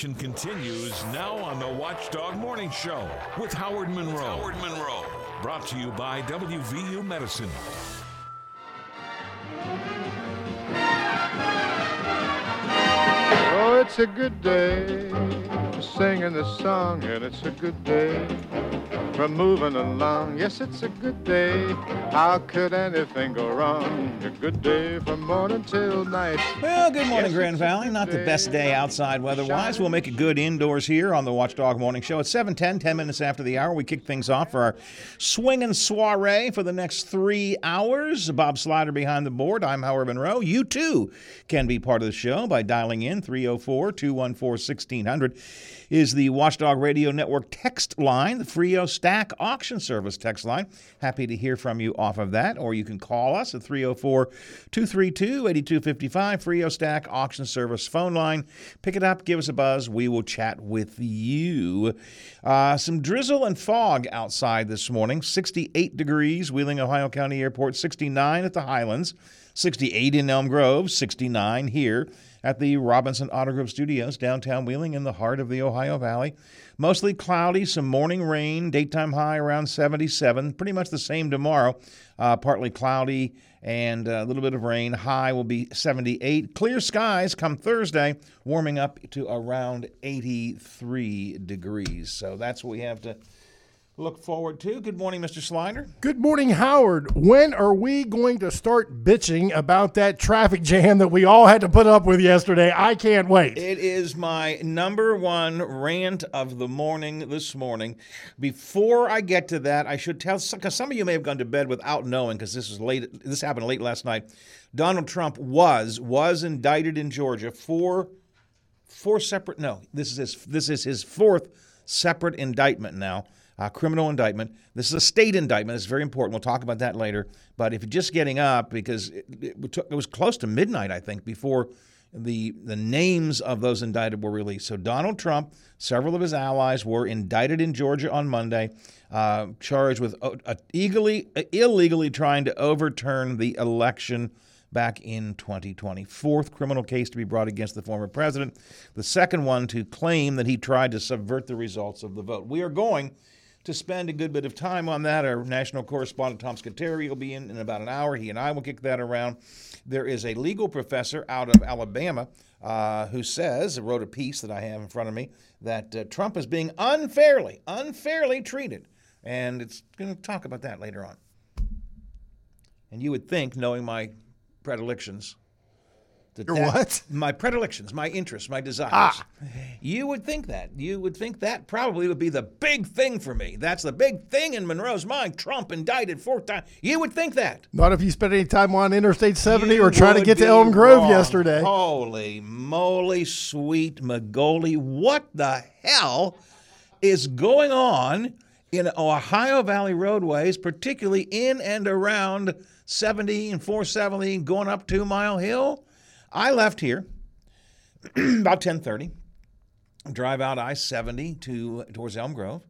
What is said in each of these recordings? Continues now on the Watchdog Morning Show with Howard Monroe. Brought to you by WVU Medicine. Oh, it's a good day for singing this song, and it's a good day for moving along. Yes, it's a good day. How could anything go wrong? A good day from morning till night. Well, good morning, yes, Grand Valley. Not the best day outside weather-wise. We'll make it good indoors here on the Watchdog Morning Show. It's 7:10, 10 minutes after the hour. We kick things off for our swinging soiree for the next 3 hours. Bob Slider behind the board. I'm Howard Monroe. You, too, can be part of the show by dialing in. 304-214-1600 is the Watchdog Radio Network text line, the Frio Stack Auction Service text line. Happy to hear from you off of that, or you can call us at 304-232-8255, Frio Stack Auction Service phone line. Pick it up, give us a buzz, we will chat with you. Some drizzle and fog outside this morning, 68 degrees, Wheeling, Ohio County Airport, 69 at the Highlands, 68 in Elm Grove, 69 here at the Robinson Auto Group Studios, downtown Wheeling in the heart of the Ohio Valley. Mostly cloudy, some morning rain, daytime high around 77. Pretty much the same tomorrow. Partly cloudy and a little bit of rain. High will be 78. Clear skies come Thursday, warming up to around 83 degrees. So that's what we have to look forward to. Good morning, Mr. Slider. Good morning, Howard. When are we going to start bitching about that traffic jam that we all had to put up with yesterday? I can't wait. It is my number one rant of the morning this morning. Before I get to that, I should tell, because some of you may have gone to bed without knowing, because this was late. This happened late last night. Donald Trump was indicted in Georgia for this is his fourth separate indictment now. Criminal indictment. This is a state indictment. It's very important. We'll talk about that later. But if you're just getting up, because it was close to midnight, I think, before the names of those indicted were released. So Donald Trump, several of his allies were indicted in Georgia on Monday, charged with illegally trying to overturn the election back in 2020. Fourth criminal case to be brought against the former president. The second one to claim that he tried to subvert the results of the vote. We are going to spend a good bit of time on that. Our national correspondent, Tom Scuteri, will be in about an hour. He and I will kick that around. There is a legal professor out of Alabama who wrote a piece that I have in front of me, that Trump is being unfairly treated. And it's going to talk about that later on. And you would think, knowing my predilections, my predilections, my interests, my desires. You would think that probably would be the big thing for me. That's the big thing in Monroe's mind. Trump indicted 4 times. You would think that. Not if you spent any time on Interstate 70 or trying to get to Elm Grove yesterday. Holy moly, sweet Magoli. What the hell is going on in Ohio Valley roadways, particularly in and around 70 and 470 going up 2 Mile Hill? I left here about 10:30, drive out I-70 towards Elm Grove.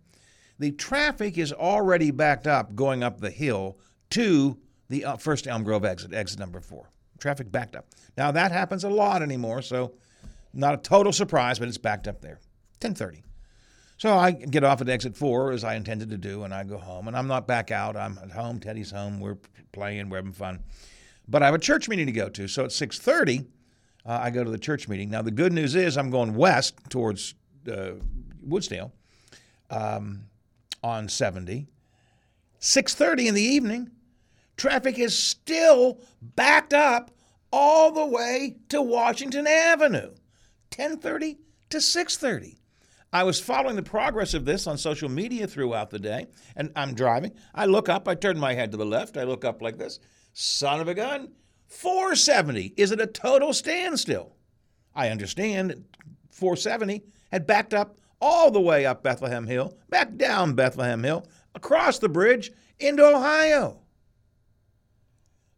The traffic is already backed up going up the hill to the first Elm Grove exit number 4. Traffic backed up. Now, that happens a lot anymore, so not a total surprise, but it's backed up there, 10:30. So I get off at exit 4, as I intended to do, and I go home. And I'm not back out. I'm at home. Teddy's home. We're playing. We're having fun. But I have a church meeting to go to. So at 6:30, I go to the church meeting. Now, the good news is I'm going west towards Woodsdale on 70. 6:30 in the evening, traffic is still backed up all the way to Washington Avenue, 10:30 to 6:30. I was following the progress of this on social media throughout the day, and I'm driving. I look up. I turn my head to the left. I look up like this. Son of a gun, 470 is at a total standstill. I understand 470 had backed up all the way up Bethlehem Hill, back down Bethlehem Hill, across the bridge into Ohio.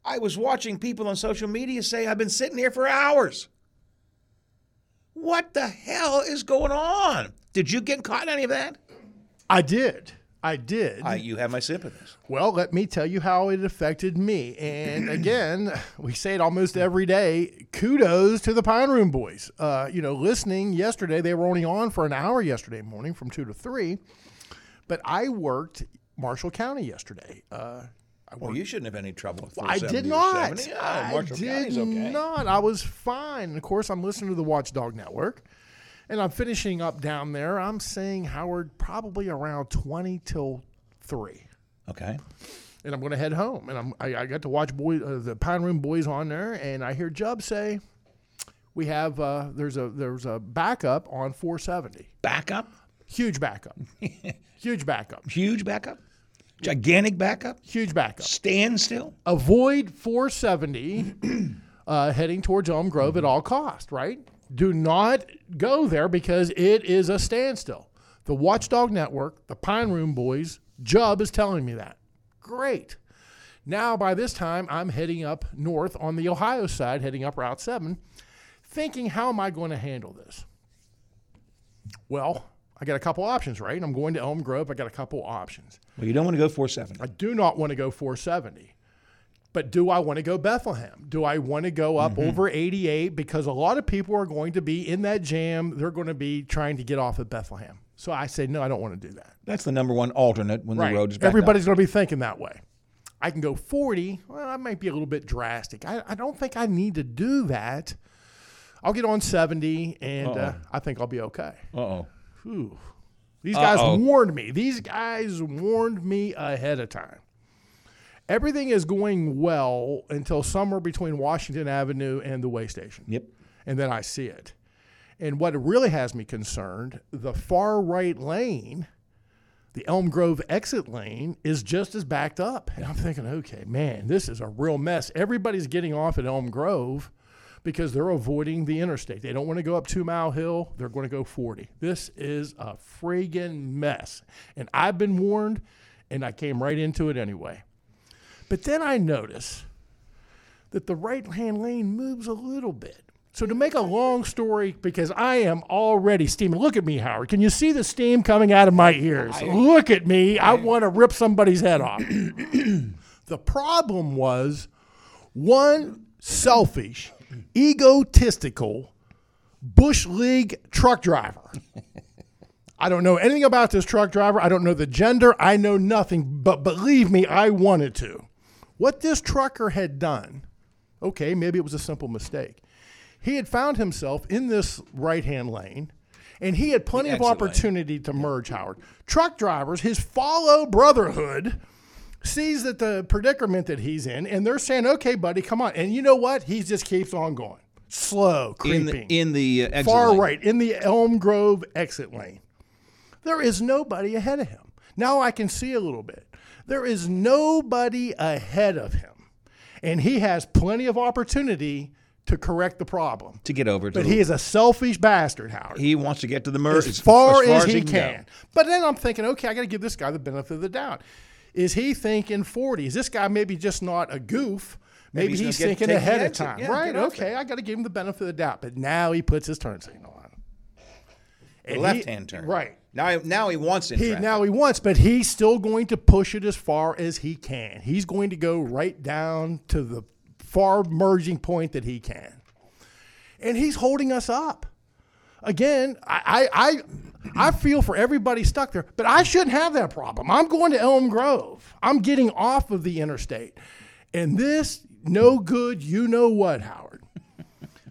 I was watching people on social media say, I've been sitting here for hours. What the hell is going on? Did you get caught in any of that? I did. I did. You have my sympathies. Well, let me tell you how it affected me. And again, we say it almost every day. Kudos to the Pine Room Boys. Listening yesterday, they were only on for an hour yesterday morning from 2 to 3. But I worked Marshall County yesterday. Well, you shouldn't have any trouble with 470 or 70. I did not. I was fine. And of course, I'm listening to the Watchdog Network. And I'm finishing up down there. I'm saying, Howard, probably around 20 till 3. Okay. And I'm going to head home. And I got to watch the Pine Room Boys on there. And I hear Jubb say, we have there's a backup on 470. Backup? Huge backup. Huge backup. Huge backup? Gigantic backup? Huge backup. Standstill? Avoid 470 heading towards Elm Grove at all costs, right? Do not go there because it is a standstill. The Watchdog Network, the Pine Room Boys, Jubb is telling me that. Great. Now, by this time, I'm heading up north on the Ohio side, heading up Route 7, thinking, how am I going to handle this? Well, I got a couple options, right? I'm going to Elm Grove. I got a couple options. Well, you don't want to go 470. I do not want to go 470. But do I want to go Bethlehem? Do I want to go up over 88? Because a lot of people are going to be in that jam. They're going to be trying to get off at Bethlehem. So I say, no, I don't want to do that. That's the number one alternate when the road is back Everybody's going to be thinking that way. I can go 40. Well, that might be a little bit drastic. I don't think I need to do that. I'll get on 70, and I think I'll be okay. Uh-oh. Whew. These guys warned me. These guys warned me ahead of time. Everything is going well until somewhere between Washington Avenue and the way station. Yep. And then I see it. And what really has me concerned, the far right lane, the Elm Grove exit lane, is just as backed up. And I'm thinking, okay, man, this is a real mess. Everybody's getting off at Elm Grove because they're avoiding the interstate. They don't want to go up 2 Mile Hill. They're going to go 40. This is a friggin' mess. And I've been warned, and I came right into it anyway. But then I notice that the right-hand lane moves a little bit. So to make a long story, because I am already steaming. Look at me, Howard. Can you see the steam coming out of my ears? Look at me. I want to rip somebody's head off. The problem was one selfish, egotistical Bush League truck driver. I don't know anything about this truck driver. I don't know the gender. I know nothing. But believe me, I wanted to. What this trucker had done, okay, maybe it was a simple mistake. He had found himself in this right-hand lane, and he had plenty of opportunity to merge, Howard. Truck drivers, his follow brotherhood, sees that the predicament that he's in, and they're saying, okay, buddy, come on. And you know what? He just keeps on going. Slow, creeping. In the far lane. Right, in the Elm Grove exit lane. There is nobody ahead of him. Now I can see a little bit. There is nobody ahead of him, and he has plenty of opportunity to correct the problem. To get over. But he is a selfish bastard, Howard. He wants to get to the merge as far as he can. But then I'm thinking, okay, I got to give this guy the benefit of the doubt. Is he thinking 40? Is this guy maybe just not a goof? Maybe he's thinking ahead of time. Yeah, right, okay, I got to give him the benefit of the doubt. But now he puts his turn signal on. And left-hand turn. Right. Now he wants it. Now he wants, but he's still going to push it as far as he can. He's going to go right down to the far merging point that he can. And he's holding us up. Again, I feel for everybody stuck there, but I shouldn't have that problem. I'm going to Elm Grove. I'm getting off of the interstate. And this no good you-know-what, Howard.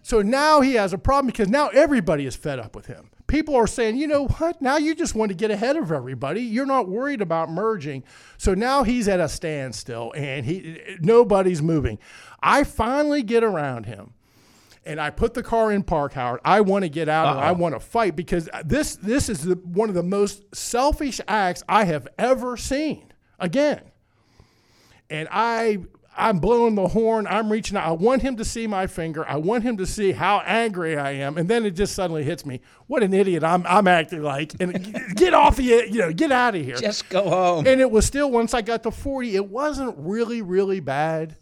So now he has a problem because now everybody is fed up with him. People are saying, you know what? Now you just want to get ahead of everybody. You're not worried about merging. So now he's at a standstill, and nobody's moving. I finally get around him, and I put the car in park, Howard. I want to get out, and I want to fight because this is one of the most selfish acts I have ever seen. Again, and I'm blowing the horn. I'm reaching out. I want him to see my finger. I want him to see how angry I am. And then it just suddenly hits me. What an idiot I'm acting like. And get off of it. Get out of here. Just go home. And it was still, once I got to 40, it wasn't really, really bad.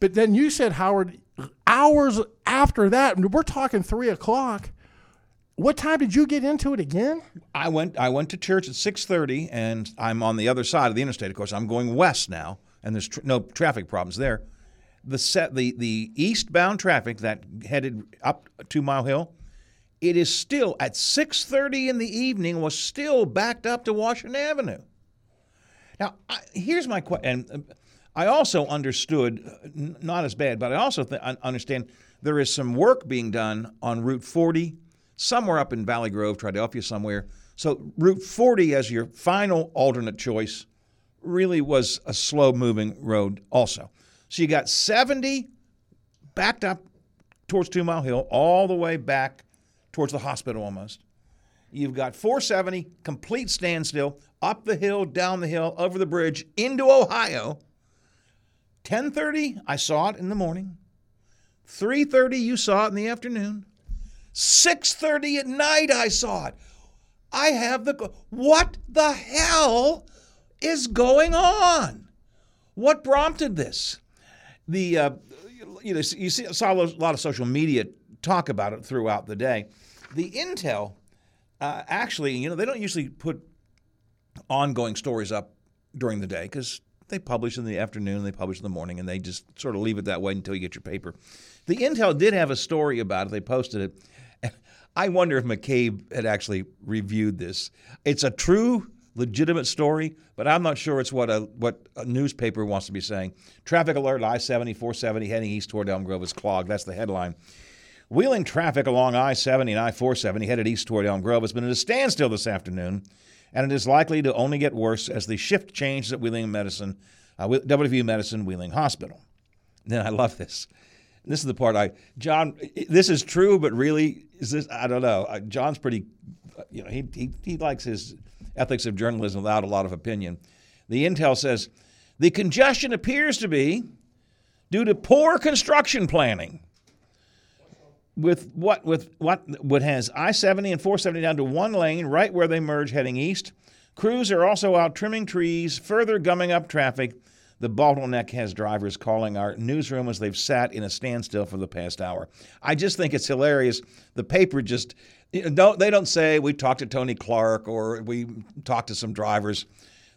But then you said, Howard, hours after that, we're talking 3 o'clock, What time did you get into it again? I went to church at 6:30, and I'm on the other side of the interstate. Of course, I'm going west now, and there's no traffic problems there. The eastbound traffic that headed up to Mile Hill, it is still at 6:30 in the evening was still backed up to Washington Avenue. Now, here's my question. And I also understood, not as bad, but I also understand there is some work being done on Route 40 somewhere up in Valley Grove, Triadelphia somewhere. So Route 40 as your final alternate choice really was a slow-moving road also. So you got 70 backed up towards 2 Mile Hill all the way back towards the hospital almost. You've got 470, complete standstill, up the hill, down the hill, over the bridge, into Ohio. 10:30, I saw it in the morning. 3:30, you saw it in the afternoon. 6:30 at night, I saw it. I have the... What the hell is going on? What prompted this? You saw a lot of social media talk about it throughout the day. The intel, actually, they don't usually put ongoing stories up during the day because they publish in the afternoon, they publish in the morning, and they just sort of leave it that way until you get your paper. The intel did have a story about it. They posted it. I wonder if McCabe had actually reviewed this. It's a true, legitimate story, but I'm not sure it's what a newspaper wants to be saying. Traffic alert, I-70, 470, heading east toward Elm Grove is clogged. That's the headline. Wheeling traffic along I-70 and I-470 headed east toward Elm Grove has been at a standstill this afternoon, and it is likely to only get worse as the shift changes at WVU Medicine, Wheeling Hospital. Then I love this. This is the part John, this is true, but really, is this, I don't know. John's pretty, he likes his ethics of journalism without a lot of opinion. The intel says, the congestion appears to be due to poor construction planning. With what has I-70 and 470 down to one lane right where they merge heading east. Crews are also out trimming trees, further gumming up traffic. The bottleneck has drivers calling our newsroom as they've sat in a standstill for the past hour. I just think it's hilarious. The paper just they don't say we talked to Tony Clark or we talked to some drivers.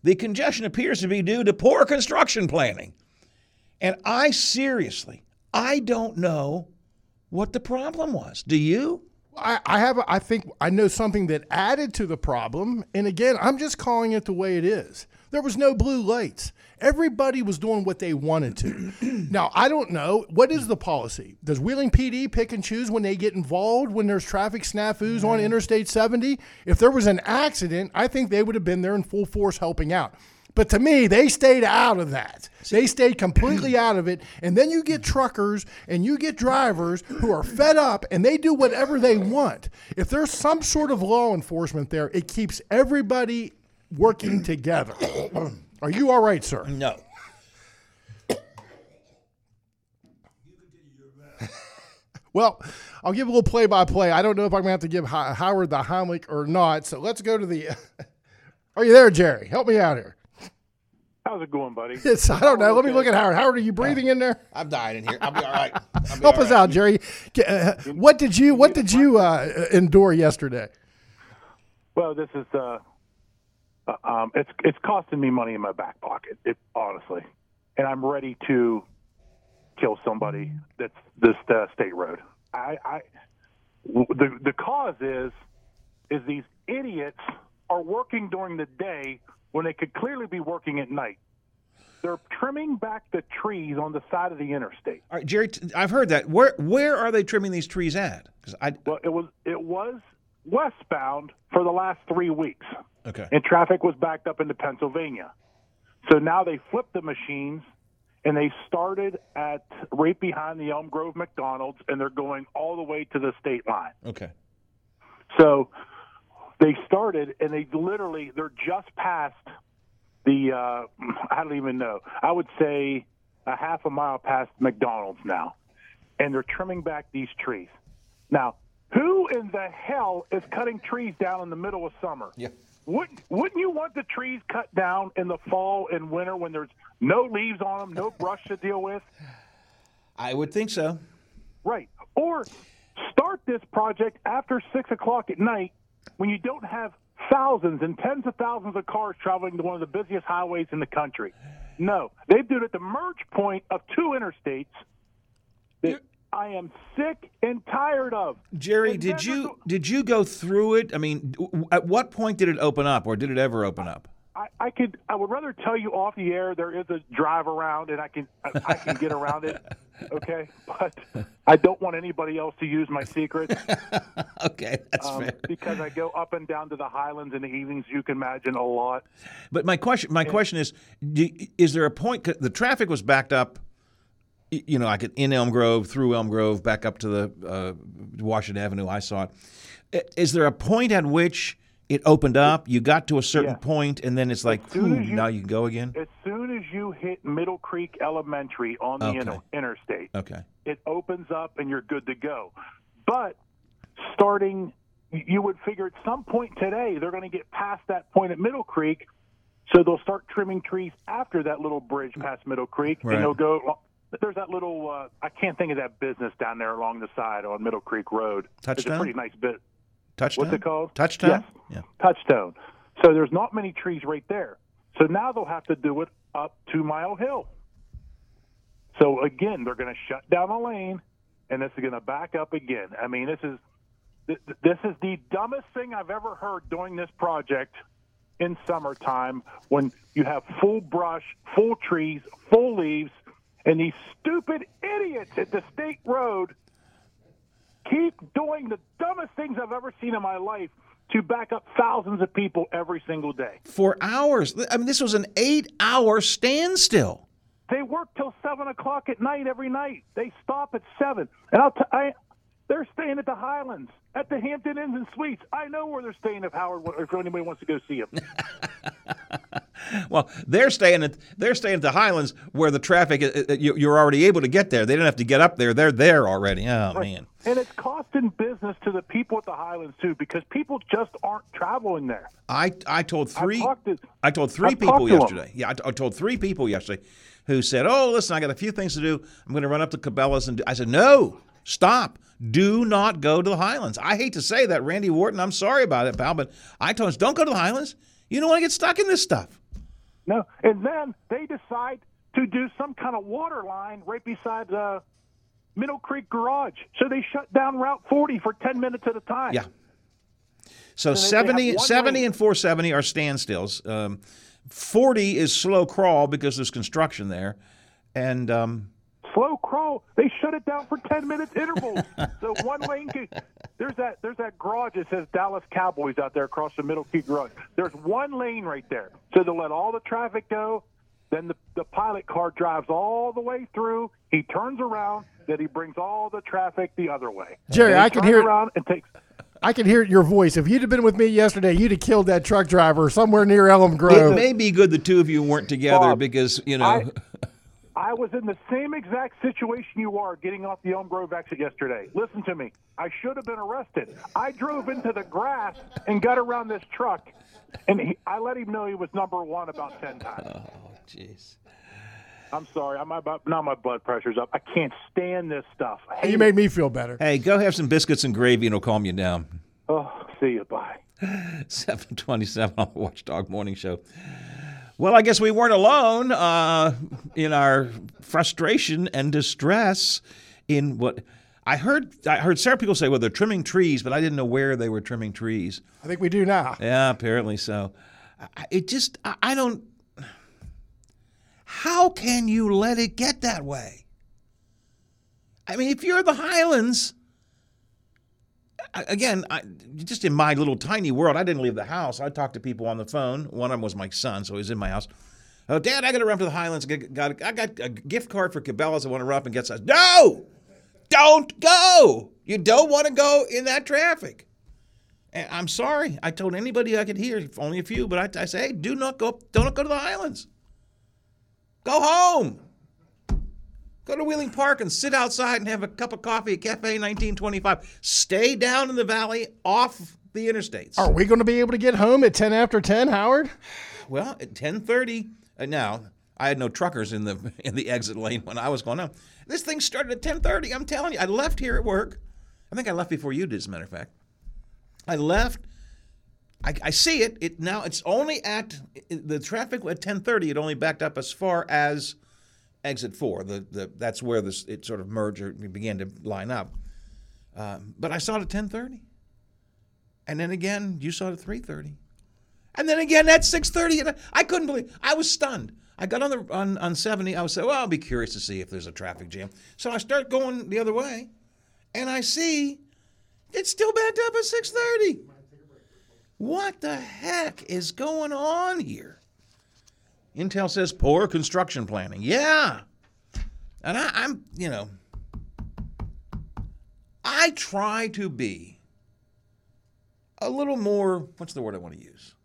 The congestion appears to be due to poor construction planning. And I don't know what the problem was. Do you? I think I know something that added to the problem. And again, I'm just calling it the way it is. There was no blue lights. Everybody was doing what they wanted to. Now, I don't know. What is the policy? Does Wheeling PD pick and choose when they get involved, when there's traffic snafus on Interstate 70? If there was an accident, I think they would have been there in full force helping out. But to me, they stayed out of that. They stayed completely out of it. And then you get truckers and you get drivers who are fed up and they do whatever they want. If there's some sort of law enforcement there, it keeps everybody working together. Are you all right, sir? No. Well, I'll give a little play-by-play. I don't know if I'm going to have to give Howard the Heimlich or not. So let's go to the – are you there, Jerry? Help me out here. How's it going, buddy? I don't know. Okay. Let me look at Howard. Howard, are you breathing in there? I'm dying in here. I'll be all right. Help us out, Jerry. What did you endure yesterday? Well, this is it's costing me money in my back pocket, honestly, and I'm ready to kill somebody. That's this state road. The cause is these idiots are working during the day when they could clearly be working at night. They're trimming back the trees on the side of the interstate. All right, Jerry, I've heard that. Where are they trimming these trees at? It was westbound for the last 3 weeks. Okay. And traffic was backed up into Pennsylvania. So now they flipped the machines, and they started at right behind the Elm Grove McDonald's, and they're going all the way to the state line. Okay. So... they started, and they're just past the, I don't even know, I would say a half a mile past McDonald's now, and they're trimming back these trees. Now, who in the hell is cutting trees down in the middle of summer? Yeah. Wouldn't you want the trees cut down in the fall and winter when there's no leaves on them, no brush to deal with? I would think so. Right. Or Start this project after 6 o'clock at night when you don't have thousands and tens of thousands of cars traveling to one of the busiest highways in the country. No, they do it at the merge point of two interstates that I am sick and tired of. Jerry, and did you go through it? I mean, at what point did it open up, or did it ever open up? I would rather tell you off the air. There is a drive around, and I can get around it. Okay, but I don't want anybody else to use my secrets. Okay, that's fair. Because I go up and down to the Highlands in the evenings, you can imagine, a lot. But my question is, is there a point? 'Cause the traffic was backed up. You know, I could in Elm Grove, through Elm Grove, back up to the Washington Avenue. I saw it. Is there a point at which it opened up, you got to a certain point, and then it's like, now you can go again? As soon as you hit Middle Creek Elementary on the interstate, it opens up and you're good to go. But starting, you would figure at some point today, they're going to get past that point at Middle Creek, so they'll start trimming trees after that little bridge past Middle Creek, and they'll go... There's that little, I can't think of that business down there along the side on Middle Creek Road. Touchstone? It's a pretty nice bit. Touchstone? What's it called? Touchstone? Yes. Yeah. Touchstone. So there's not many trees right there. So now they'll have to do it up 2 Mile Hill. So, again, they're going to shut down a lane, and this is going to back up again. I mean, this is the dumbest thing I've ever heard doing this project in summertime when you have full brush, full trees, full leaves, and these stupid idiots at the state road keep doing the dumbest things I've ever seen in my life to back up thousands of people every single day. For hours. I mean, this was an 8-hour standstill. They work till 7 o'clock at night every night. They stop at 7. And they're staying at the Highlands, at the Hampton Inns and Suites. I know where they're staying if anybody wants to go see them. Well, they're staying at the Highlands where the traffic, you're already able to get there. They don't have to get up there. They're there already. Oh, man. And it's costing business to the people at the Highlands, too, because people just aren't traveling there. I told three people yesterday who said, oh, listen, I got a few things to do. I'm going to run up to Cabela's. I said, no, stop. Do not go to the Highlands. I hate to say that, Randy Wharton. I'm sorry about it, pal, but I told him, don't go to the Highlands. You don't want to get stuck in this stuff. No, and then they decide to do some kind of water line right beside the Middle Creek Garage. So they shut down Route 40 for 10 minutes at a time. Yeah. So 70 and 470 are standstills. 40 is slow crawl because there's construction there. And slow crawl. They shut it down for 10-minute intervals. So one lane can... There's that garage that says Dallas Cowboys out there across the Middle Creek Road. There's one lane right there. So they'll let all the traffic go. Then the pilot car drives all the way through. He turns around. Then he brings all the traffic the other way. Jerry, I can hear it. I can hear your voice. If you'd have been with me yesterday, you'd have killed that truck driver somewhere near Elm Grove. It may be good the two of you weren't together because, you know. I was in the same exact situation you are getting off the Elm Grove exit yesterday. Listen to me. I should have been arrested. I drove into the grass and got around this truck, and I let him know he was number one about 10 times. Oh, jeez. I'm sorry. Now my blood pressure's up. I can't stand this stuff. You made me feel better. Hey, go have some biscuits and gravy, and it'll calm you down. Oh, see you. Bye. 7:27 on the Watchdog Morning Show. Well, I guess we weren't alone in our frustration and distress in what I heard several people say, well, they're trimming trees, but I didn't know where they were trimming trees. I think we do now. Yeah, apparently so. How can you let it get that way? I mean, if you're the Highlands, again, just in my little tiny world, I didn't leave the house. I talked to people on the phone. One of them was my son, so he was in my house. Oh, Dad, I got to run to the Highlands. I got a gift card for Cabela's. I want to run up and get some. No! Don't go! You don't want to go in that traffic. And I'm sorry. I told anybody I could hear, only a few, but I say, hey, don't go to the Highlands. Go home. Go to Wheeling Park and sit outside and have a cup of coffee at Cafe 1925. Stay down in the valley off the interstates. Are we going to be able to get home at 10 after 10, Howard? Well, at 10:30. Now, I had no truckers in the exit lane when I was going out. This thing started at 10:30. I'm telling you, I left here at work I think I left before you did, as a matter of fact. I left. I see it. It now it's only at the traffic at 10:30. It only backed up as far as exit 4. That's where this it sort of merged or began to line up. But I saw it at 10:30, and then again you saw it at 3:30, and then again at 6:30. And I couldn't believe. I was stunned. I got on 70. I said, "Well, I'll be curious to see if there's a traffic jam." So I start going the other way, and I see it's still backed up at 6:30. What the heck is going on here? Intel says poor construction planning. Yeah. And I'm, you know, I try to be a little more, what's the word I want to use?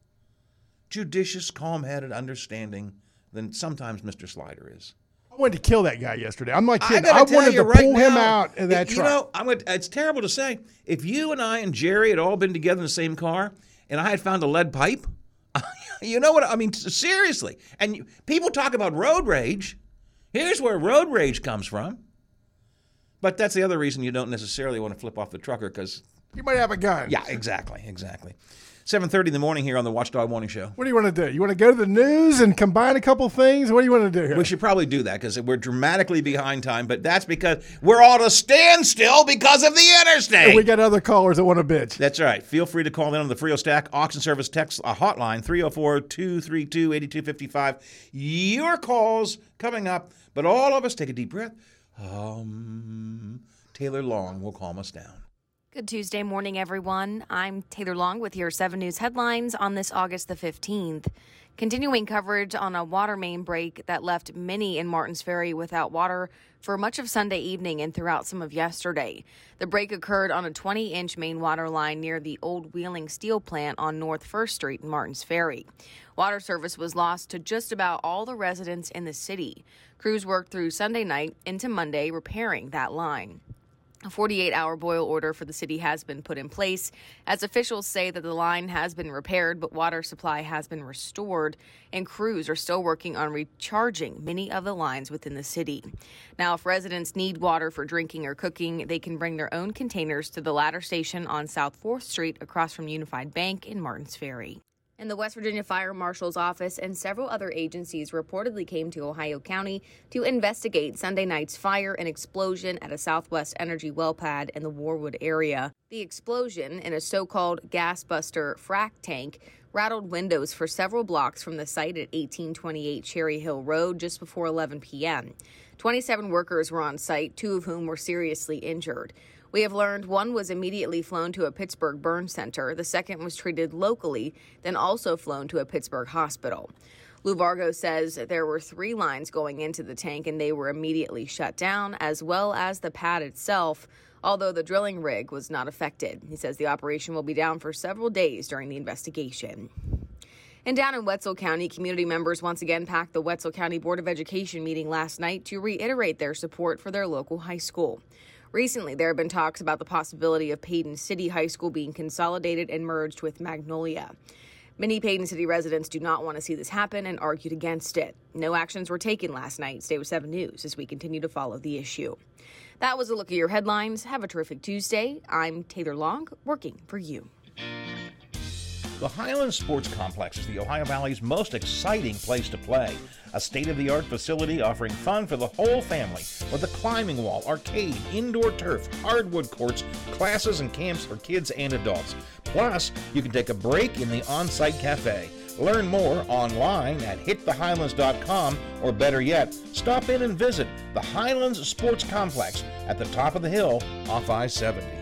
Judicious, calm-headed, understanding than sometimes Mr. Slider is. I wanted to kill that guy yesterday. I'm not kidding. I wanted to pull him out of that truck. You know, it's terrible to say. If you and I and Jerry had all been together in the same car and I had found a lead pipe, you know what? I mean, seriously. And people talk about road rage. Here's where road rage comes from. But that's the other reason you don't necessarily want to flip off the trucker because you might have a gun. Yeah, exactly. 7:30 in the morning here on the Watchdog Morning Show. What do you want to do? You want to go to the news and combine a couple things? What do you want to do here? We should probably do that because we're dramatically behind time, but that's because we're all at a standstill because of the interstate. And we got other callers that want to bitch. That's right. Feel free to call in on the Frio Stack Auction Service text hotline, 304-232-8255. Your calls coming up, but all of us take a deep breath. Taylor Long will calm us down. Good Tuesday morning, everyone. I'm Taylor Long with your 7 News headlines on this August the 15th. Continuing coverage on a water main break that left many in Martins Ferry without water for much of Sunday evening and throughout some of yesterday. The break occurred on a 20-inch main water line near the old Wheeling Steel Plant on North 1st Street in Martins Ferry. Water service was lost to just about all the residents in the city. Crews worked through Sunday night into Monday repairing that line. A 48-hour boil order for the city has been put in place as officials say that the line has been repaired, but water supply has been restored and crews are still working on recharging many of the lines within the city. Now, if residents need water for drinking or cooking, they can bring their own containers to the ladder station on South 4th Street across from Unified Bank in Martins Ferry. And the West Virginia Fire Marshal's Office and several other agencies reportedly came to Ohio County to investigate Sunday night's fire and explosion at a Southwest Energy well pad in the Warwood area. The explosion in a so-called gas buster frack tank rattled windows for several blocks from the site at 1828 Cherry Hill Road just before 11 p.m. 27 workers were on site, 2 of whom were seriously injured. We have learned one was immediately flown to a Pittsburgh burn center. The second was treated locally, then also flown to a Pittsburgh hospital. Lou Vargo says there were 3 lines going into the tank and they were immediately shut down, as well as the pad itself, although the drilling rig was not affected. He says the operation will be down for several days during the investigation. And down in Wetzel County, community members once again packed the Wetzel County Board of Education meeting last night to reiterate their support for their local high school. Recently, there have been talks about the possibility of Payton City High School being consolidated and merged with Magnolia. Many Payton City residents do not want to see this happen and argued against it. No actions were taken last night. Stay with 7 News as we continue to follow the issue. That was a look at your headlines. Have a terrific Tuesday. I'm Taylor Long, working for you. The Highland Sports Complex is the Ohio Valley's most exciting place to play. A state-of-the-art facility offering fun for the whole family with a climbing wall, arcade, indoor turf, hardwood courts, classes and camps for kids and adults. Plus, you can take a break in the on-site cafe. Learn more online at hitthehighlands.com or better yet, stop in and visit the Highlands Sports Complex at the top of the hill off I-70.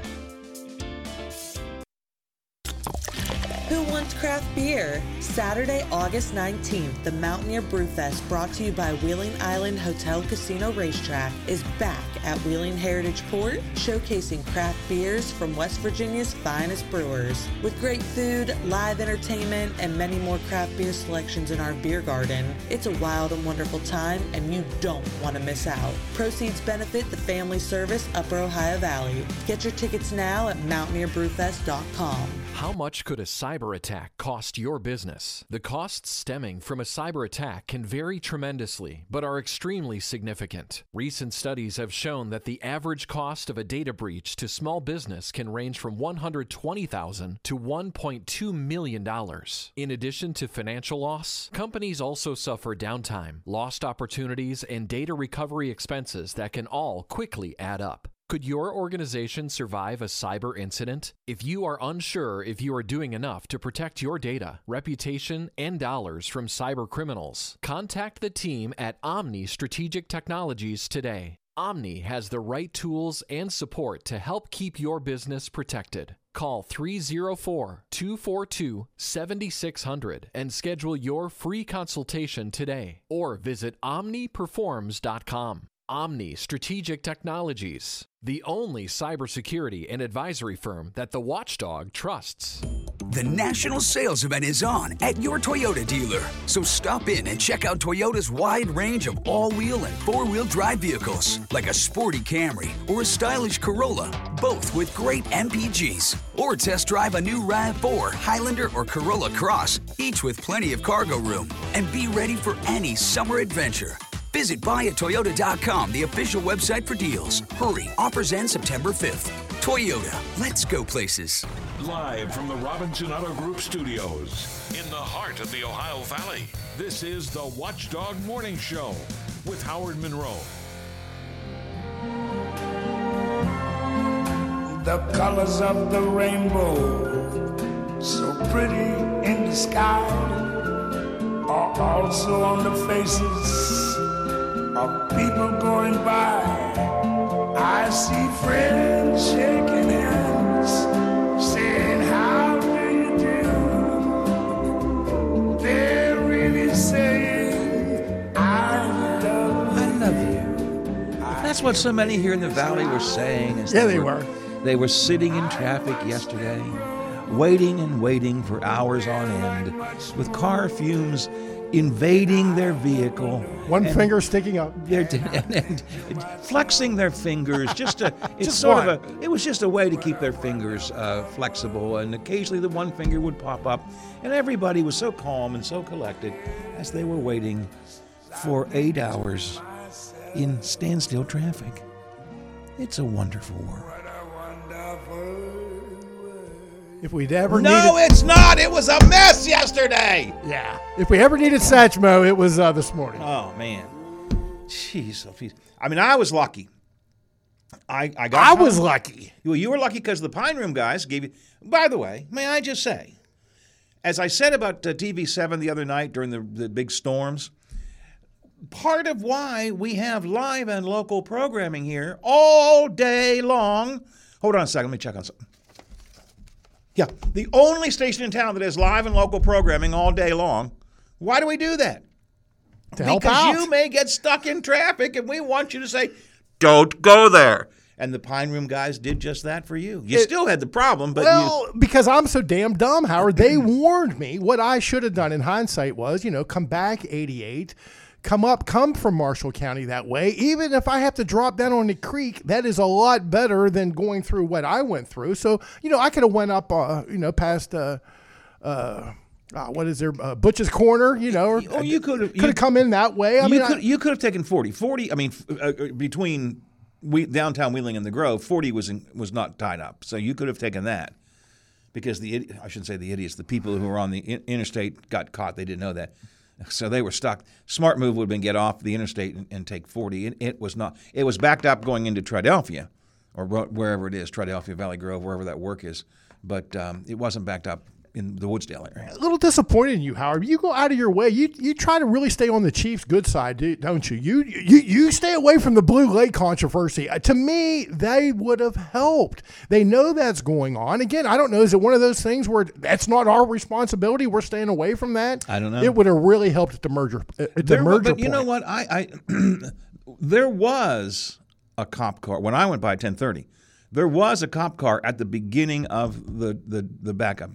Who Wants Craft Beer? Saturday, August 19th, the Mountaineer Brewfest, brought to you by Wheeling Island Hotel Casino Racetrack, is back at Wheeling Heritage Port, showcasing craft beers from West Virginia's finest brewers. With great food, live entertainment, and many more craft beer selections in our beer garden, it's a wild and wonderful time, and you don't want to miss out. Proceeds benefit the Family Service Upper Ohio Valley. Get your tickets now at mountaineerbrewfest.com. How much could a cyber attack attack cost your business? The costs stemming from a cyber attack can vary tremendously, but are extremely significant. Recent studies have shown that the average cost of a data breach to small business can range from $120,000 to $1.2 million. In addition to financial loss, companies also suffer downtime, lost opportunities, and data recovery expenses that can all quickly add up. Could your organization survive a cyber incident? If you are unsure if you are doing enough to protect your data, reputation, and dollars from cyber criminals, contact the team at Omni Strategic Technologies today. Omni has the right tools and support to help keep your business protected. Call 304-242-7600 and schedule your free consultation today, or visit omniperforms.com. Omni Strategic Technologies, the only cybersecurity and advisory firm that the Watchdog trusts. The national sales event is on at your Toyota dealer. So stop in and check out Toyota's wide range of all-wheel and four-wheel drive vehicles, like a sporty Camry or a stylish Corolla, both with great MPGs. Or test drive a new RAV4, Highlander, or Corolla Cross, each with plenty of cargo room. And be ready for any summer adventure. Visit buyatoyota.com, the official website for deals. Hurry, offers end September 5th. Toyota, let's go places. Live from the Robinson Auto Group studios in the heart of the Ohio Valley, this is the Watchdog Morning Show with Howard Monroe. The colors of the rainbow, so pretty in the sky, are also on the faces of people going by. I see friends shaking hands, saying how do you do. They're really saying I love you. That's what so many here in the valley were saying. They were. They were sitting in traffic yesterday, waiting and waiting for hours on end, with car fumes invading their vehicle. One finger sticking up. And flexing their fingers. It was just a way to keep their fingers flexible, and occasionally the one finger would pop up, and everybody was so calm and so collected as they were waiting for 8 hours in standstill traffic. It's a wonderful world. If we'd ever needed... it's not. It was a mess yesterday. Yeah. If we ever needed Satchmo, it was this morning. Oh, man. Jeez. I mean, I was lucky. I was lucky. Well, you were lucky because the Pine Room guys gave you... By the way, may I just say, as I said about TV7 the other night during the big storms, part of why we have live and local programming here all day long... Hold on a second. Let me check on something. Yeah, the only station in town that has live and local programming all day long. Why do we do that? To help out. Because you may get stuck in traffic, and we want you to say, don't go there. And the Pine Room guys did just that for you. You still had the problem, but because I'm so damn dumb, Howard. They warned me. What I should have done in hindsight was, come back 88, come from Marshall County that way. Even if I have to drop down on the creek, that is a lot better than going through what I went through. So, I could have went up, past, Butch's Corner, Or you could have come in that way. You could have taken 40. 40, I mean, between downtown Wheeling and the Grove, 40 was not tied up. So you could have taken that. Because I shouldn't say the idiots, the people who were on the interstate got caught. They didn't know that. So they were stuck. Smart move would have been get off the interstate and take 40. It was not. It was backed up going into Triadelphia, or wherever it is, Triadelphia, Valley Grove, wherever that work is. But it wasn't backed up in the Woodsdale area. A little disappointed in you, Howard. You go out of your way. You try to really stay on the Chiefs' good side, don't you? You stay away from the Blue Lake controversy. To me, they would have helped. They know that's going on. Again, I don't know. Is it one of those things where that's not our responsibility? We're staying away from that? I don't know. It would have really helped at the merger. But you know what? I there was a cop car when I went by 10:30. There was a cop car at the beginning of the backup.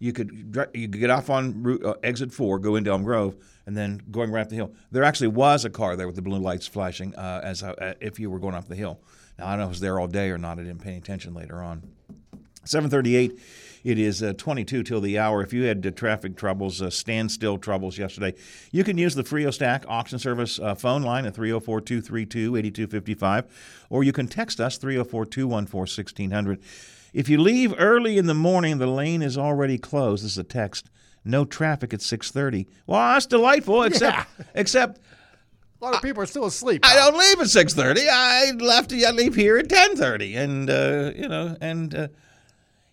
You could get off on exit 4, go into Elm Grove, and then going right up the hill. There actually was a car there with the blue lights flashing if you were going up the hill. Now, I don't know if it was there all day or not. I didn't pay attention later on. 7:38 It is 22 till the hour. If you had traffic troubles, standstill troubles yesterday, you can use the Frio Stack Auction Service phone line at 304-232-8255, or you can text us 304-214-1600. If you leave early in the morning, the lane is already closed. This is a text. No traffic at 6:30. Well, that's delightful, except a lot of people are still asleep. I don't leave at 6:30. I leave here at 10:30, and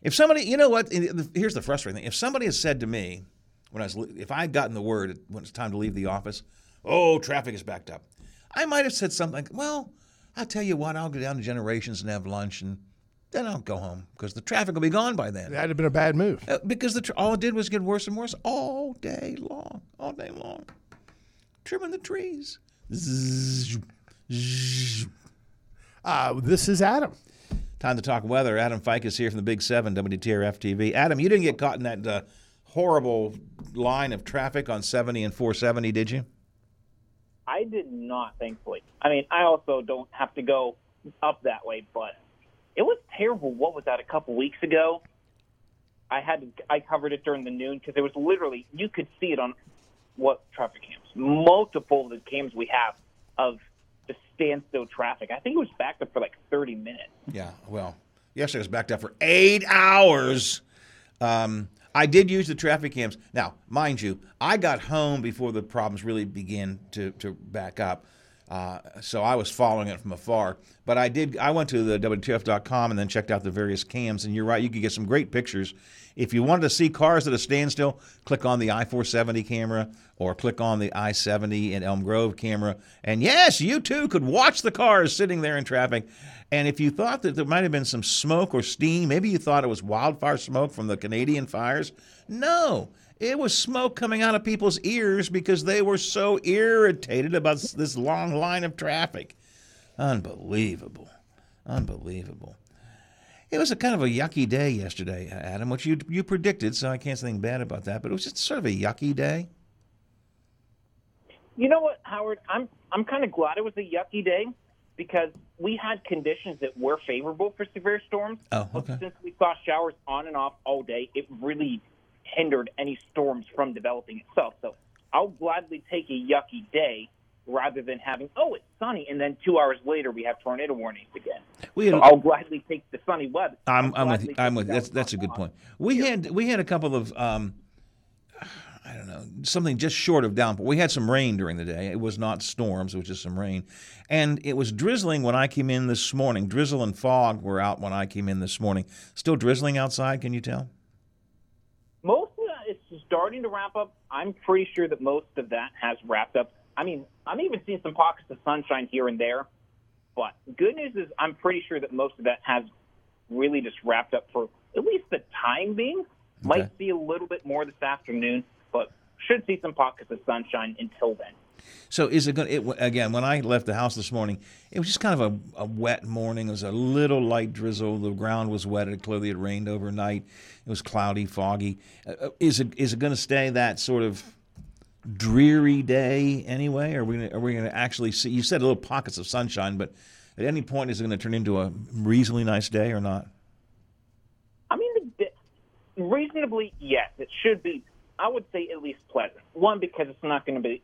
if somebody, you know what? Here's the frustrating thing: if somebody has said to me if I had gotten the word when it's time to leave the office, oh, traffic is backed up, I might have said something like, well, I'll tell you what, I'll go down to Generations and have lunch, and then I'll go home because the traffic will be gone by then. That'd have been a bad move because all it did was get worse and worse all day long, trimming the trees. This is Adam. Time to talk weather. Adam Fike is here from the Big 7, WTRF-TV. Adam, you didn't get caught in that horrible line of traffic on 70 and 470, did you? I did not, thankfully. I mean, I also don't have to go up that way, but it was terrible. What was that, a couple weeks ago? I covered it during the noon because there was literally, you could see it on what traffic cams. Multiple of the cams we have of the standstill traffic. I think it was backed up for like 30 minutes. Yeah, well, yesterday it was backed up for 8 hours. I did use the traffic cams. Now, mind you, I got home before the problems really began to back up, so I was following it from afar. But I went to the WTF.com and then checked out the various cams, and you're right, you could get some great pictures. If you wanted to see cars at a standstill, click on the I-470 camera or click on the I-70 and Elm Grove camera. And, yes, you too could watch the cars sitting there in traffic. And if you thought that there might have been some smoke or steam, maybe you thought it was wildfire smoke from the Canadian fires. No, it was smoke coming out of people's ears because they were so irritated about this long line of traffic. Unbelievable. Unbelievable. It was a kind of a yucky day yesterday, Adam, which you predicted, so I can't say anything bad about that. But it was just sort of a yucky day. You know what, Howard? I'm kind of glad it was a yucky day because we had conditions that were favorable for severe storms. Oh, okay. But since we saw showers on and off all day, it really hindered any storms from developing itself. So I'll gladly take a yucky day rather than having, it's sunny, and then 2 hours later we have tornado warnings again. So I'll gladly take the sunny weather. I'm with you. That's a good point. We had a couple of, I don't know, something just short of downpour. We had some rain during the day. It was not storms. It was just some rain. And it was drizzling when I came in this morning. Drizzle and fog were out when I came in this morning. Still drizzling outside, can you tell? Most of it's starting to wrap up. I'm pretty sure that most of that has wrapped up. I mean, I'm even seeing some pockets of sunshine here and there. But good news is I'm pretty sure that most of that has really just wrapped up for at least the time being. Okay. Might see a little bit more this afternoon, but should see some pockets of sunshine until then. So is it going again, when I left the house this morning, it was just kind of a wet morning. It was a little light drizzle. The ground was wet. It clearly had rained overnight. It was cloudy, foggy. Is it going to stay that sort of dreary day anyway? Are we going to actually see? You said little pockets of sunshine, but at any point is it going to turn into a reasonably nice day or not? I mean, reasonably, yes, it should be. I would say at least pleasant. One, because it's not going to be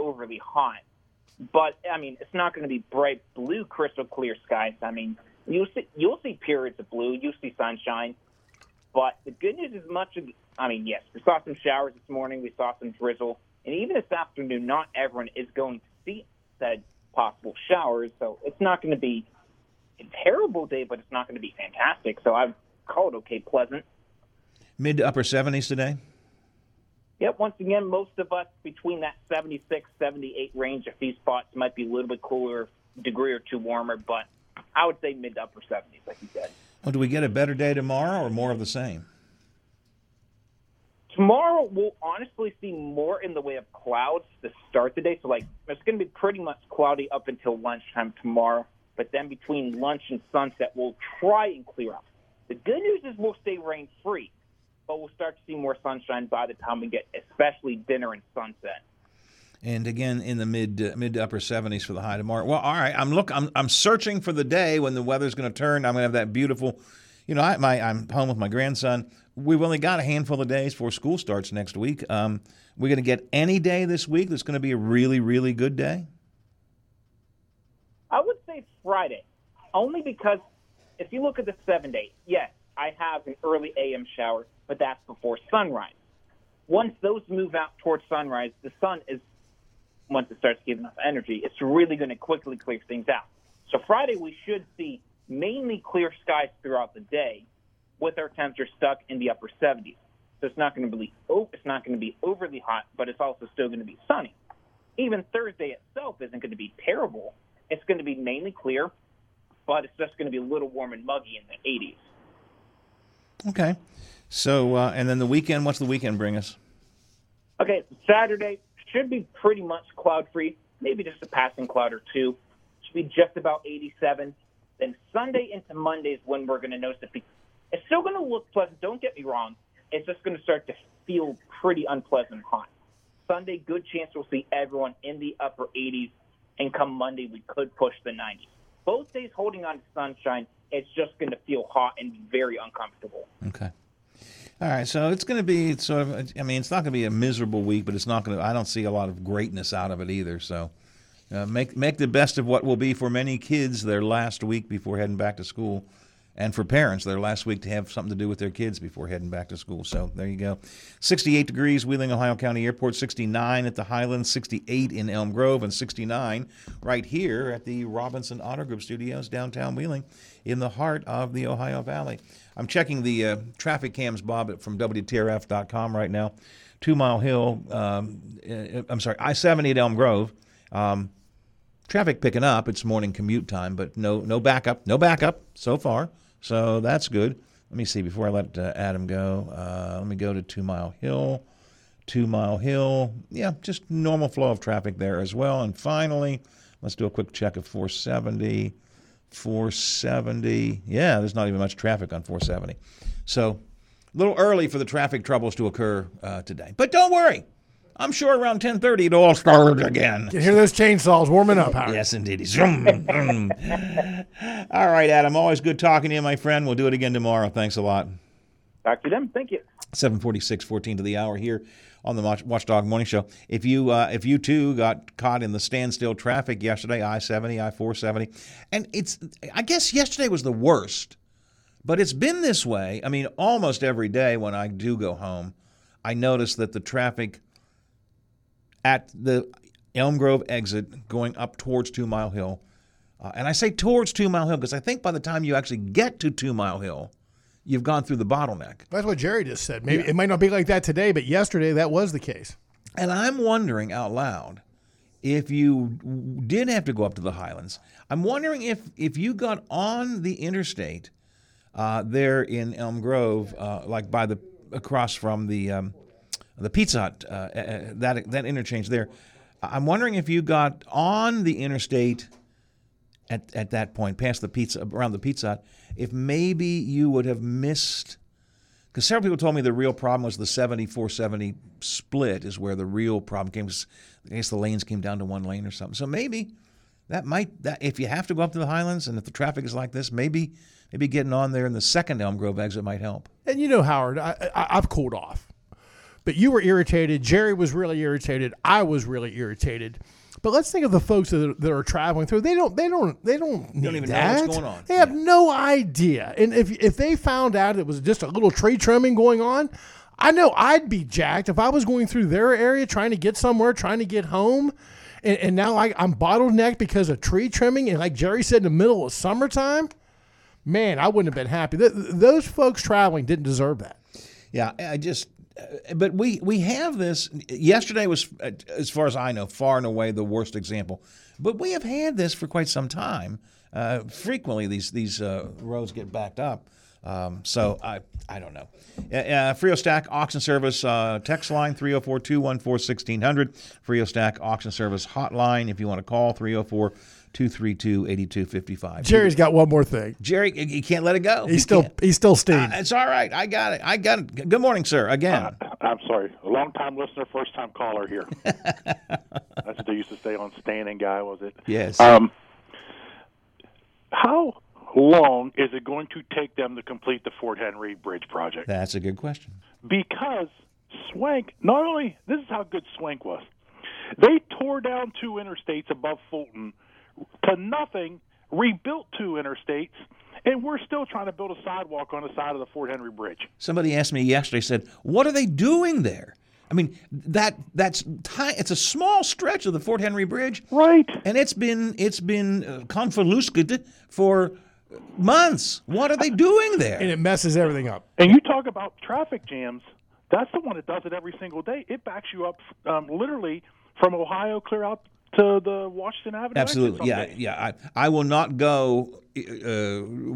overly hot, but I mean, it's not going to be bright blue, crystal clear skies. I mean, you'll see periods of blue, you'll see sunshine, but the good news is yes, we saw some showers this morning. We saw some drizzle. And even this afternoon, not everyone is going to see said possible showers. So it's not going to be a terrible day, but it's not going to be fantastic. So I'd call it okay, pleasant. Mid to upper 70s today? Yep. Once again, most of us between that 76, 78 range, a few spots might be a little bit cooler, degree or two warmer. But I would say mid to upper 70s, like you said. Well, do we get a better day tomorrow or more of the same? Tomorrow, we'll honestly see more in the way of clouds to start the day. So, it's going to be pretty much cloudy up until lunchtime tomorrow. But then between lunch and sunset, we'll try and clear up. The good news is we'll stay rain-free, but we'll start to see more sunshine by the time we get especially dinner and sunset. And again, in the mid to upper 70s for the high tomorrow. Well, all right. I'm searching for the day when the weather's going to turn. I'm going to have that beautiful you know, I'm home with my grandson. We've only got a handful of days before school starts next week. We're going to get any day this week that's going to be a really, really good day? I would say Friday, only because if you look at the 7-day, yes, I have an early a.m. shower, but that's before sunrise. Once those move out towards sunrise, the sun is, once it starts giving us energy, it's really going to quickly clear things out. So Friday we should see mainly clear skies throughout the day, with our temperature stuck in the upper 70s. So it's not going to be overly hot, but it's also still going to be sunny. Even Thursday itself isn't going to be terrible. It's going to be mainly clear, but it's just going to be a little warm and muggy in the 80s. Okay. So, and then the weekend, what's the weekend bring us? Okay, Saturday should be pretty much cloud-free, maybe just a passing cloud or two. Should be just about 87. Then Sunday into Monday is when we're going to notice the peak. It's still going to look pleasant, don't get me wrong. It's just going to start to feel pretty unpleasant and hot. Sunday, good chance we'll see everyone in the upper 80s, and come Monday we could push the 90s. Both days holding on to sunshine, it's just going to feel hot and very uncomfortable. Okay. All right, so it's going to be sort of, I mean, it's not going to be a miserable week, but it's not going to, I don't see a lot of greatness out of it either. So make the best of what will be for many kids their last week before heading back to school. And for parents, their last week to have something to do with their kids before heading back to school. So there you go. 68 degrees, Wheeling, Ohio County Airport, 69 at the Highlands, 68 in Elm Grove, and 69 right here at the Robinson Auto Group Studios, downtown Wheeling, in the heart of the Ohio Valley. I'm checking the traffic cams, Bob, from WTRF.com right now. 2 Mile Hill, I-70 at Elm Grove. Traffic picking up. It's morning commute time, but no backup so far. So that's good. Let me see. Before I let Adam go, let me go to 2 Mile Hill. 2 Mile Hill. Yeah, just normal flow of traffic there as well. And finally, let's do a quick check of 470. 470. Yeah, there's not even much traffic on 470. So a little early for the traffic troubles to occur today. But don't worry. I'm sure around 10:30 it all started again. You hear those chainsaws warming up, Howard? Yes, indeed. Zoom, zoom. All right, Adam. Always good talking to you, my friend. We'll do it again tomorrow. Thanks a lot. Back to them. Thank you. 7:46, 14 to the hour here on the Watchdog Morning Show. If you too got caught in the standstill traffic yesterday, I-70, I-470, and I guess yesterday was the worst, but it's been this way. I mean, almost every day when I do go home, I notice that the traffic at the Elm Grove exit going up towards 2 Mile Hill. And I say towards 2 Mile Hill because I think by the time you actually get to 2 Mile Hill, you've gone through the bottleneck. That's what Jerry just said. Maybe It might not be like that today, but yesterday that was the case. And I'm wondering out loud, if you did have to go up to the Highlands, I'm wondering if you got on the interstate there in Elm Grove, like across from the Pizza Hut, that interchange there. I'm wondering if you got on the interstate at that point, past the pizza, around the Pizza Hut, if maybe you would have missed, because several people told me the real problem was the 70-470 split is where the real problem came. I guess the lanes came down to one lane or something. So maybe that if you have to go up to the Highlands and if the traffic is like this, maybe getting on there in the second Elm Grove exit might help. And you know, Howard, I've cooled off. But you were irritated. Jerry was really irritated. I was really irritated. But let's think of the folks that are traveling through. They don't even know what's going on. They have no idea. And if they found out it was just a little tree trimming going on, I know I'd be jacked if I was going through their area trying to get somewhere, trying to get home. And now I'm bottlenecked because of tree trimming. And like Jerry said, in the middle of summertime, man, I wouldn't have been happy. Those folks traveling didn't deserve that. Yeah, but we have this. Yesterday was, as far as I know, far and away the worst example. But we have had this for quite some time. Frequently, these roads get backed up. So I don't know. Frio Stack Auction Service text line 304-214-1600. Frio Stack Auction Service hotline if you want to call 304-232-8255. Jerry's got one more thing. Jerry, he can't let it go. He's still steamed. It's all right. I got it. Good morning, sir. Again. I'm sorry. A long-time listener, first-time caller here. That's what they used to say on Standing Guy, was it? Yes. How long is it going to take them to complete the Fort Henry Bridge project? That's a good question. Because Swank, not only, this is how good Swank was. They tore down two interstates above Fulton to nothing, rebuilt two interstates, and we're still trying to build a sidewalk on the side of the Fort Henry Bridge. Somebody asked me yesterday, said, what are they doing there? I mean, that's a small stretch of the Fort Henry Bridge. Right. And it's been convoluted for months. What are they doing there? And it messes everything up. And you talk about traffic jams. That's the one that does it every single day. It backs you up literally from Ohio clear out to the Washington Avenue. Absolutely. Yeah. I will not go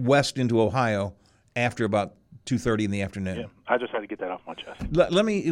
west into Ohio after about 2:30 in the afternoon. Yeah, I just had to get that off my chest. Absolutely,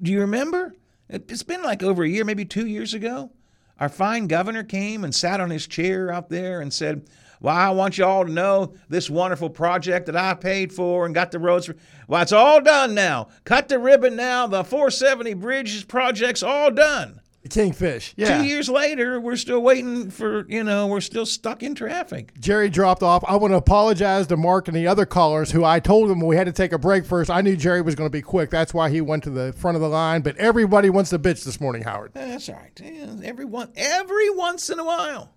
do you remember? It's been like over a year, maybe 2 years ago. Our fine governor came and sat on his chair out there and said, well, I want you all to know this wonderful project that I paid for and got the roads for. Well, it's all done now. Cut the ribbon now. The 470 bridges project's all done. Kingfish. Yeah. 2 years later, we're still waiting for, we're still stuck in traffic. Jerry dropped off. I want to apologize to Mark and the other callers who I told them we had to take a break first. I knew Jerry was going to be quick. That's why he went to the front of the line. But everybody wants to bitch this morning, Howard. That's all right. Yeah, every once in a while.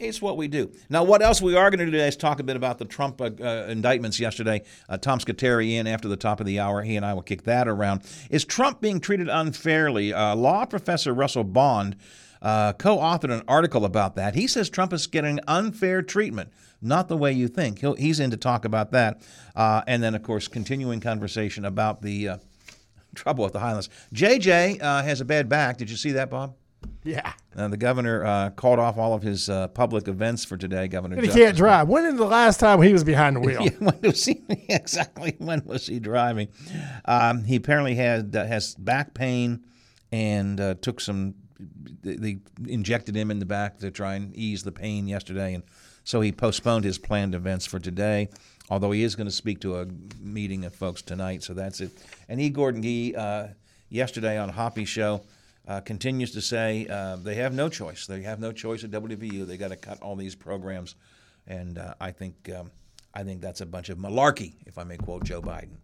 It's what we do. Now, what else we are going to do today is talk a bit about the Trump indictments yesterday. Tom Scuteri in after the top of the hour. He and I will kick that around. Is Trump being treated unfairly? Law professor Russell Bond co-authored an article about that. He says Trump is getting unfair treatment, not the way you think. He's in to talk about that. And then, of course, continuing conversation about the trouble at the Highlands. JJ has a bad back. Did you see that, Bob? Yeah. The governor called off all of his public events for today, Governor Justice. He can't drive. When is the last time he was behind the wheel? When was he driving? He apparently has back pain and took some – they injected him in the back to try and ease the pain yesterday. And so he postponed his planned events for today, although he is going to speak to a meeting of folks tonight. So that's it. And E. Gordon Gee yesterday on Hoppy's show – continues to say they have no choice. They have no choice at WVU. They got to cut all these programs, and I think that's a bunch of malarkey, if I may quote Joe Biden.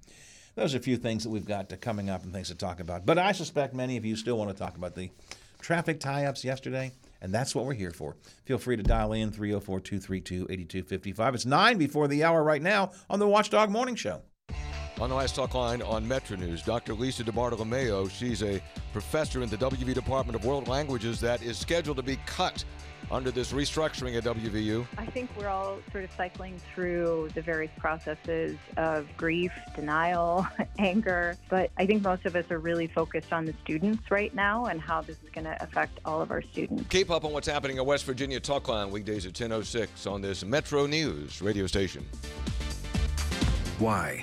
Those are a few things that we've got coming up and things to talk about. But I suspect many of you still want to talk about the traffic tie-ups yesterday, and that's what we're here for. Feel free to dial in 304-232-8255. It's 9 before the hour right now on the Watchdog Morning Show. On the last talk line on Metro News, Dr. Lisa De Bartolomeo, she's a professor in the WV Department of World Languages that is scheduled to be cut under this restructuring at WVU. I think we're all sort of cycling through the various processes of grief, denial, anger, but I think most of us are really focused on the students right now and how this is going to affect all of our students. Keep up on what's happening at West Virginia Talk Line weekdays at 10:06 on this Metro News radio station. Why?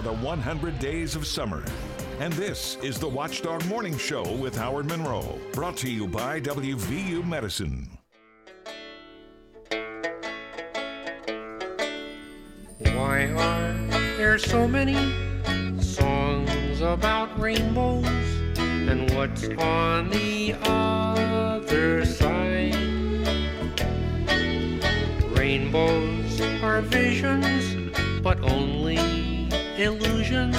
the 100 Days of Summer, and this is the Watchdog Morning Show with Howard Monroe, brought to you by WVU Medicine. There's so many songs about rainbows and what's on the other side. Rainbows are visions, but only illusions,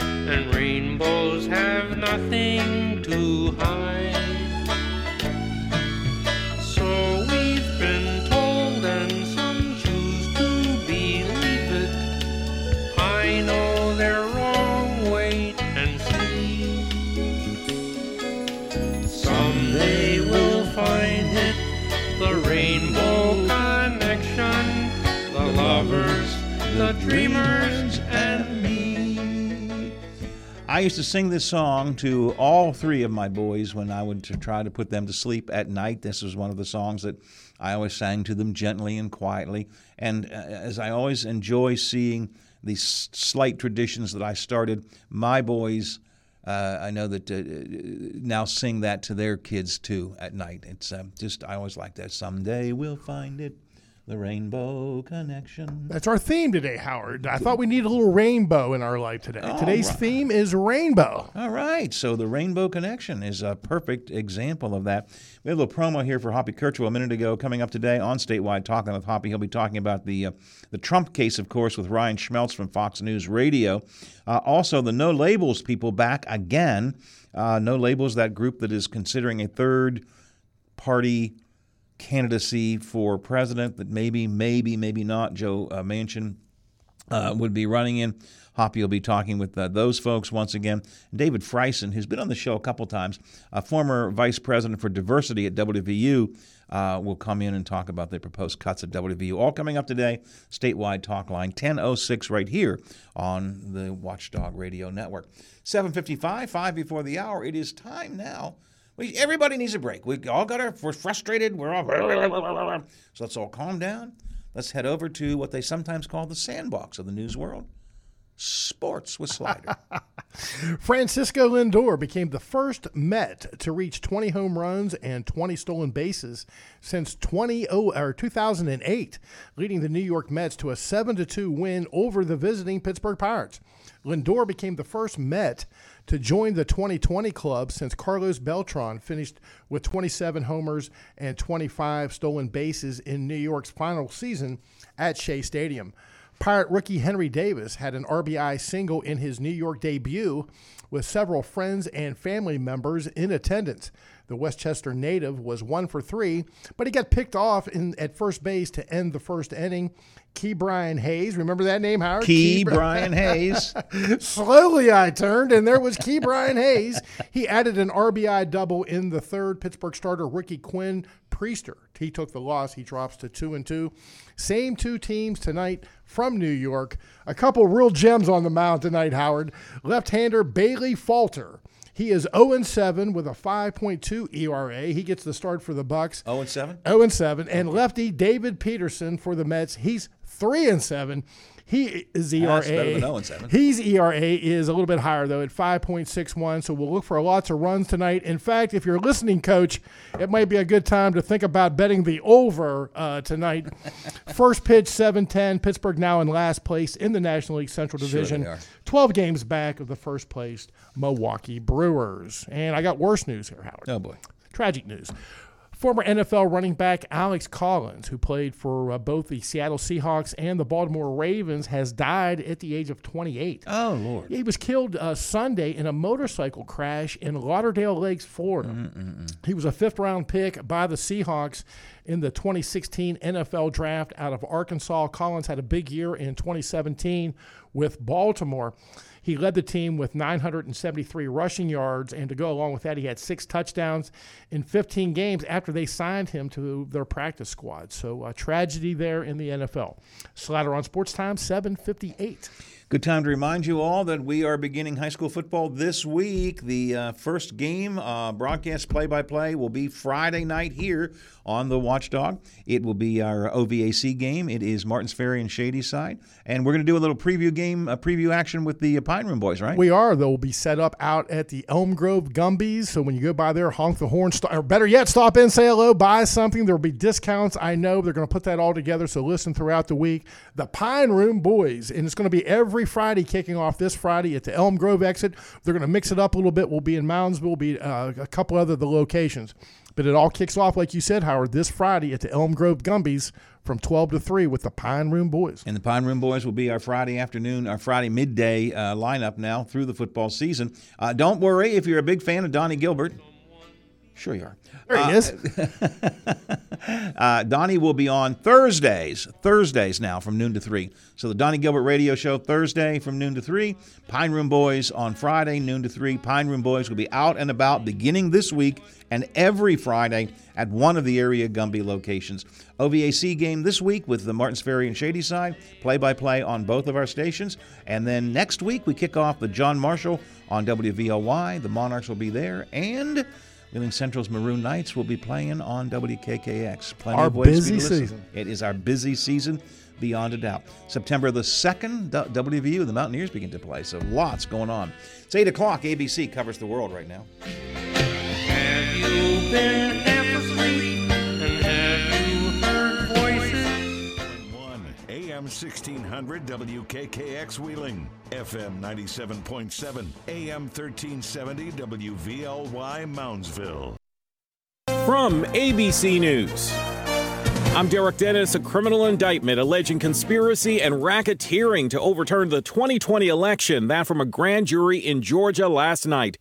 and rainbows have nothing to hide. So we've been told, and some choose to believe it. I know they're wrong, wait and see. Someday we'll find it, the rainbow connection, the lovers, the dreamers, and me. I used to sing this song to all three of my boys when I would try to put them to sleep at night. This was one of the songs that I always sang to them gently and quietly. And as I always enjoy seeing these slight traditions that I started, my boys, I know that now sing that to their kids too at night. It's just, I always like that. Someday we'll find it, the rainbow connection. That's our theme today, Howard. I thought we needed a little rainbow in our life today. Today's theme is rainbow. All right. So the rainbow connection is a perfect example of that. We had a little promo here for Hoppy Kirchhoff a minute ago. Coming up today on Statewide Talking with Hoppy, he'll be talking about the Trump case, of course, with Ryan Schmelz from Fox News Radio. Also, the No Labels people back again. No Labels, that group that is considering a third-party candidacy for president that maybe not Joe Manchin would be running in. Hoppy will be talking with those folks once again. David Freisen, who's been on the show a couple times, a former vice president for diversity at WVU, will come in and talk about their proposed cuts at WVU. All coming up today, Statewide Talk Line 1006 right here on the Watchdog Radio Network. 7:55, 5 before the hour. It is time now. Everybody needs a break. We all got our, we're frustrated. We're all, so let's all calm down. Let's head over to what they sometimes call the sandbox of the news world. Sports with Slider. Francisco Lindor became the first Met to reach 20 home runs and 20 stolen bases since 2008, leading the New York Mets to a 7-2 win over the visiting Pittsburgh Pirates. Lindor became the first Met to join the 2020 club since Carlos Beltran finished with 27 homers and 25 stolen bases in New York's final season at Shea Stadium. Pirate rookie Henry Davis had an RBI single in his New York debut with several friends and family members in attendance. The Westchester native was 1 for 3, but he got picked off at first base to end the first inning. Key Brian Hayes, remember that name, Howard? Key Brian Hayes. Slowly I turned, and there was Key Brian Hayes. He added an RBI double in the third. Pittsburgh starter rookie Quinn Priester, he took the loss. He drops to 2-2. Same two teams tonight from New York. A couple real gems on the mound tonight, Howard. Left-hander Bailey Falter. He is 0-7 with a 5.2 ERA. He gets the start for the Bucks. 0-7? 0-7. And lefty David Peterson for the Mets. He's 3-7. His ERA is a little bit higher, though, at 5.61, so we'll look for lots of runs tonight. In fact, if you're listening, Coach, it might be a good time to think about betting the over tonight. First pitch, 7-10. Pittsburgh now in last place in the National League Central Division. Sure they are. 12 games back of the first-place Milwaukee Brewers. And I got worse news here, Howard. Oh, boy. Tragic news. Former NFL running back Alex Collins, who played for both the Seattle Seahawks and the Baltimore Ravens, has died at the age of 28. Oh, Lord. He was killed Sunday in a motorcycle crash in Lauderdale Lakes, Florida. He was a fifth-round pick by the Seahawks in the 2016 NFL draft out of Arkansas. Collins had a big year in 2017 with Baltimore. He led the team with 973 rushing yards, and to go along with that, he had 6 touchdowns in 15 games after they signed him to their practice squad. So a tragedy there in the NFL. Slatter on Sports Time, 7:58. Good time to remind you all that we are beginning high school football this week. The first game, broadcast play-by-play, will be Friday night here on the Watchdog. It will be our OVAC game. It is Martins Ferry and Shadyside. And we're going to do a little preview game, preview action with the Pine Room boys, right? We are. They'll be set up out at the Elm Grove Gumbies. So when you go by there, honk the horn, or better yet, stop in, say hello, buy something. There will be discounts. I know they're going to put that all together, so listen throughout the week. The Pine Room boys, and it's going to be every every Friday, kicking off this Friday at the Elm Grove exit. They're going to mix it up a little bit. We'll be in Moundsville. We'll be a couple other of the locations. But it all kicks off, like you said, Howard, this Friday at the Elm Grove Gumbies from 12 to 3 with the Pine Room Boys. And the Pine Room Boys will be our Friday afternoon, our Friday midday lineup now through the football season. Don't worry if you're a big fan of Donnie Gilbert. Sure you are. There he is. Donnie will be on Thursdays now from noon to 3. So the Donnie Gilbert Radio Show Thursday from noon to 3. Pine Room Boys on Friday, noon to 3. Pine Room Boys will be out and about beginning this week and every Friday at one of the area Gumby locations. OVAC game this week with the Martins Ferry and Shadyside, play-by-play on both of our stations. And then next week we kick off the John Marshall on WVLY. The Monarchs will be there, and Wheeling Central's Maroon Knights will be playing on WKKX. Plenty of ways to listen. It is our busy season, beyond a doubt. September the 2nd, WVU, the Mountaineers begin to play, so lots going on. It's 8 o'clock. ABC covers the world right now. Have you been half asleep? And have you heard voices? AM 1600 WKKX Wheeling, FM 97.7, AM 1370 WVLY Moundsville. From ABC News, I'm Derek Dennis. A criminal indictment alleging conspiracy and racketeering to overturn the 2020 election, that from a grand jury in Georgia last night.